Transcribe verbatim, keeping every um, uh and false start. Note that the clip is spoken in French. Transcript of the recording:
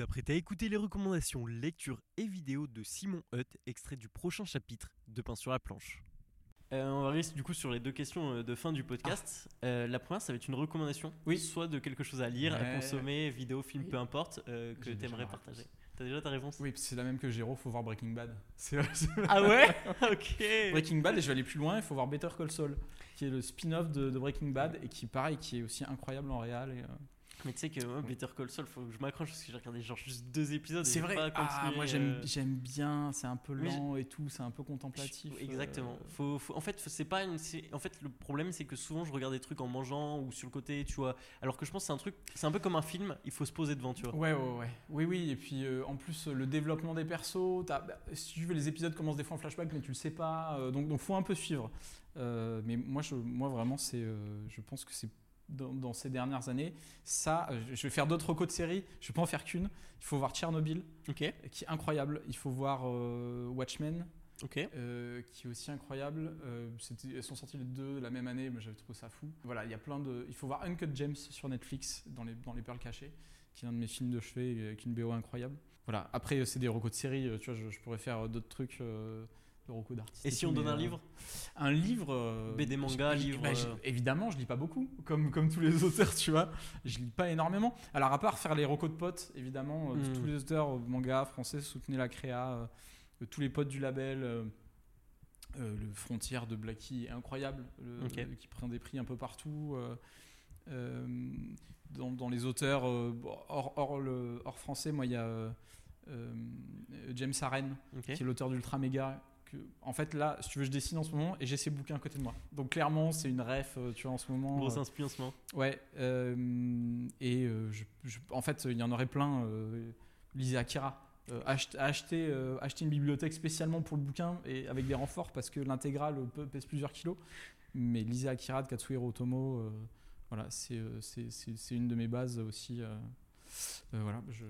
vous apprêtez à écouter les recommandations, lectures et vidéos de Simon Hutt, extrait du prochain chapitre de Pain sur la planche. Euh, on va rester du coup sur les deux questions de fin du podcast. Ah. Euh, la première, ça va être une recommandation, oui. soit de quelque chose à lire, ouais. à consommer, vidéo, film, oui. peu importe, euh, que tu aimerais partager. T'as déjà ta réponse ? Oui, c'est la même que Géraud, faut voir Breaking Bad. C'est vrai, c'est vrai. Ah ouais ? Ok. Breaking Bad, et je vais aller plus loin, il faut voir Better Call Saul, qui est le spin-off de, de Breaking Bad et qui, pareil, qui est aussi incroyable en réal. Et, euh... Mais tu sais que moi, Better Call Saul, faut que je m'accroche parce que j'ai regardé genre juste deux épisodes. C'est et vrai. Pas ah, moi j'aime, euh... j'aime bien. C'est un peu lent et tout. C'est un peu contemplatif. Exactement. Euh... Faut, faut, en fait, c'est pas. Une, c'est, en fait, le problème c'est que souvent je regarde des trucs en mangeant ou sur le côté, tu vois. Alors que je pense que c'est un truc. C'est un peu comme un film. Il faut se poser devant, tu vois. Ouais, ouais, ouais. Oui, oui. Et puis euh, en plus le développement des persos. Bah, si tu veux, les épisodes commencent des fois en flashback, mais tu le sais pas. Euh, donc, donc faut un peu suivre. Euh, mais moi, je, moi vraiment, c'est. Euh, je pense que c'est. Dans, dans ces dernières années, ça, je vais faire d'autres recos de séries, je vais pas en faire qu'une. Il faut voir Tchernobyl, okay. qui est incroyable. Il faut voir euh, Watchmen, okay. euh, qui est aussi incroyable. Euh, elles sont sorties les deux la même année, mais j'avais trouvé ça fou. Voilà, il y a plein de. Il faut voir Uncut Gems sur Netflix, dans les dans les perles cachées, qui est l'un de mes films de chevet, et, avec une B O incroyable. Voilà. Après, c'est des recos de séries. Tu vois, je, je pourrais faire d'autres trucs. Euh, Et si on donne un euh, livre Un livre euh, B D manga, je, livre... Bah, je, évidemment, je lis pas beaucoup, comme, comme tous les auteurs, tu vois. Je lis pas énormément. Alors, à part faire les recos de potes, évidemment, euh, mmh. tous les auteurs, manga, français, soutenez la créa, euh, euh, tous les potes du label, euh, euh, le Frontière de Blacky est incroyable, le, okay. euh, qui prend des prix un peu partout. Euh, euh, dans, dans les auteurs, euh, hors, hors, le, hors français, moi, il y a euh, euh, James Arren, okay. qui est l'auteur d'Ultra Mega. En fait, là, si tu veux, je dessine en ce moment et j'ai ces bouquins à côté de moi. Donc, clairement, c'est une ref, tu vois, en ce moment. Grosse inspiration en ce moment. Ouais. Euh, et euh, je, je, en fait, il y en aurait plein. Euh, lisez Akira. Euh, achetez, achetez, euh, achetez une bibliothèque spécialement pour le bouquin et avec des renforts parce que l'intégrale pèse plusieurs kilos. Mais lisez Akira de Katsuhiro Otomo. Euh, voilà, c'est, c'est, c'est, c'est une de mes bases aussi. Euh, euh, voilà, je...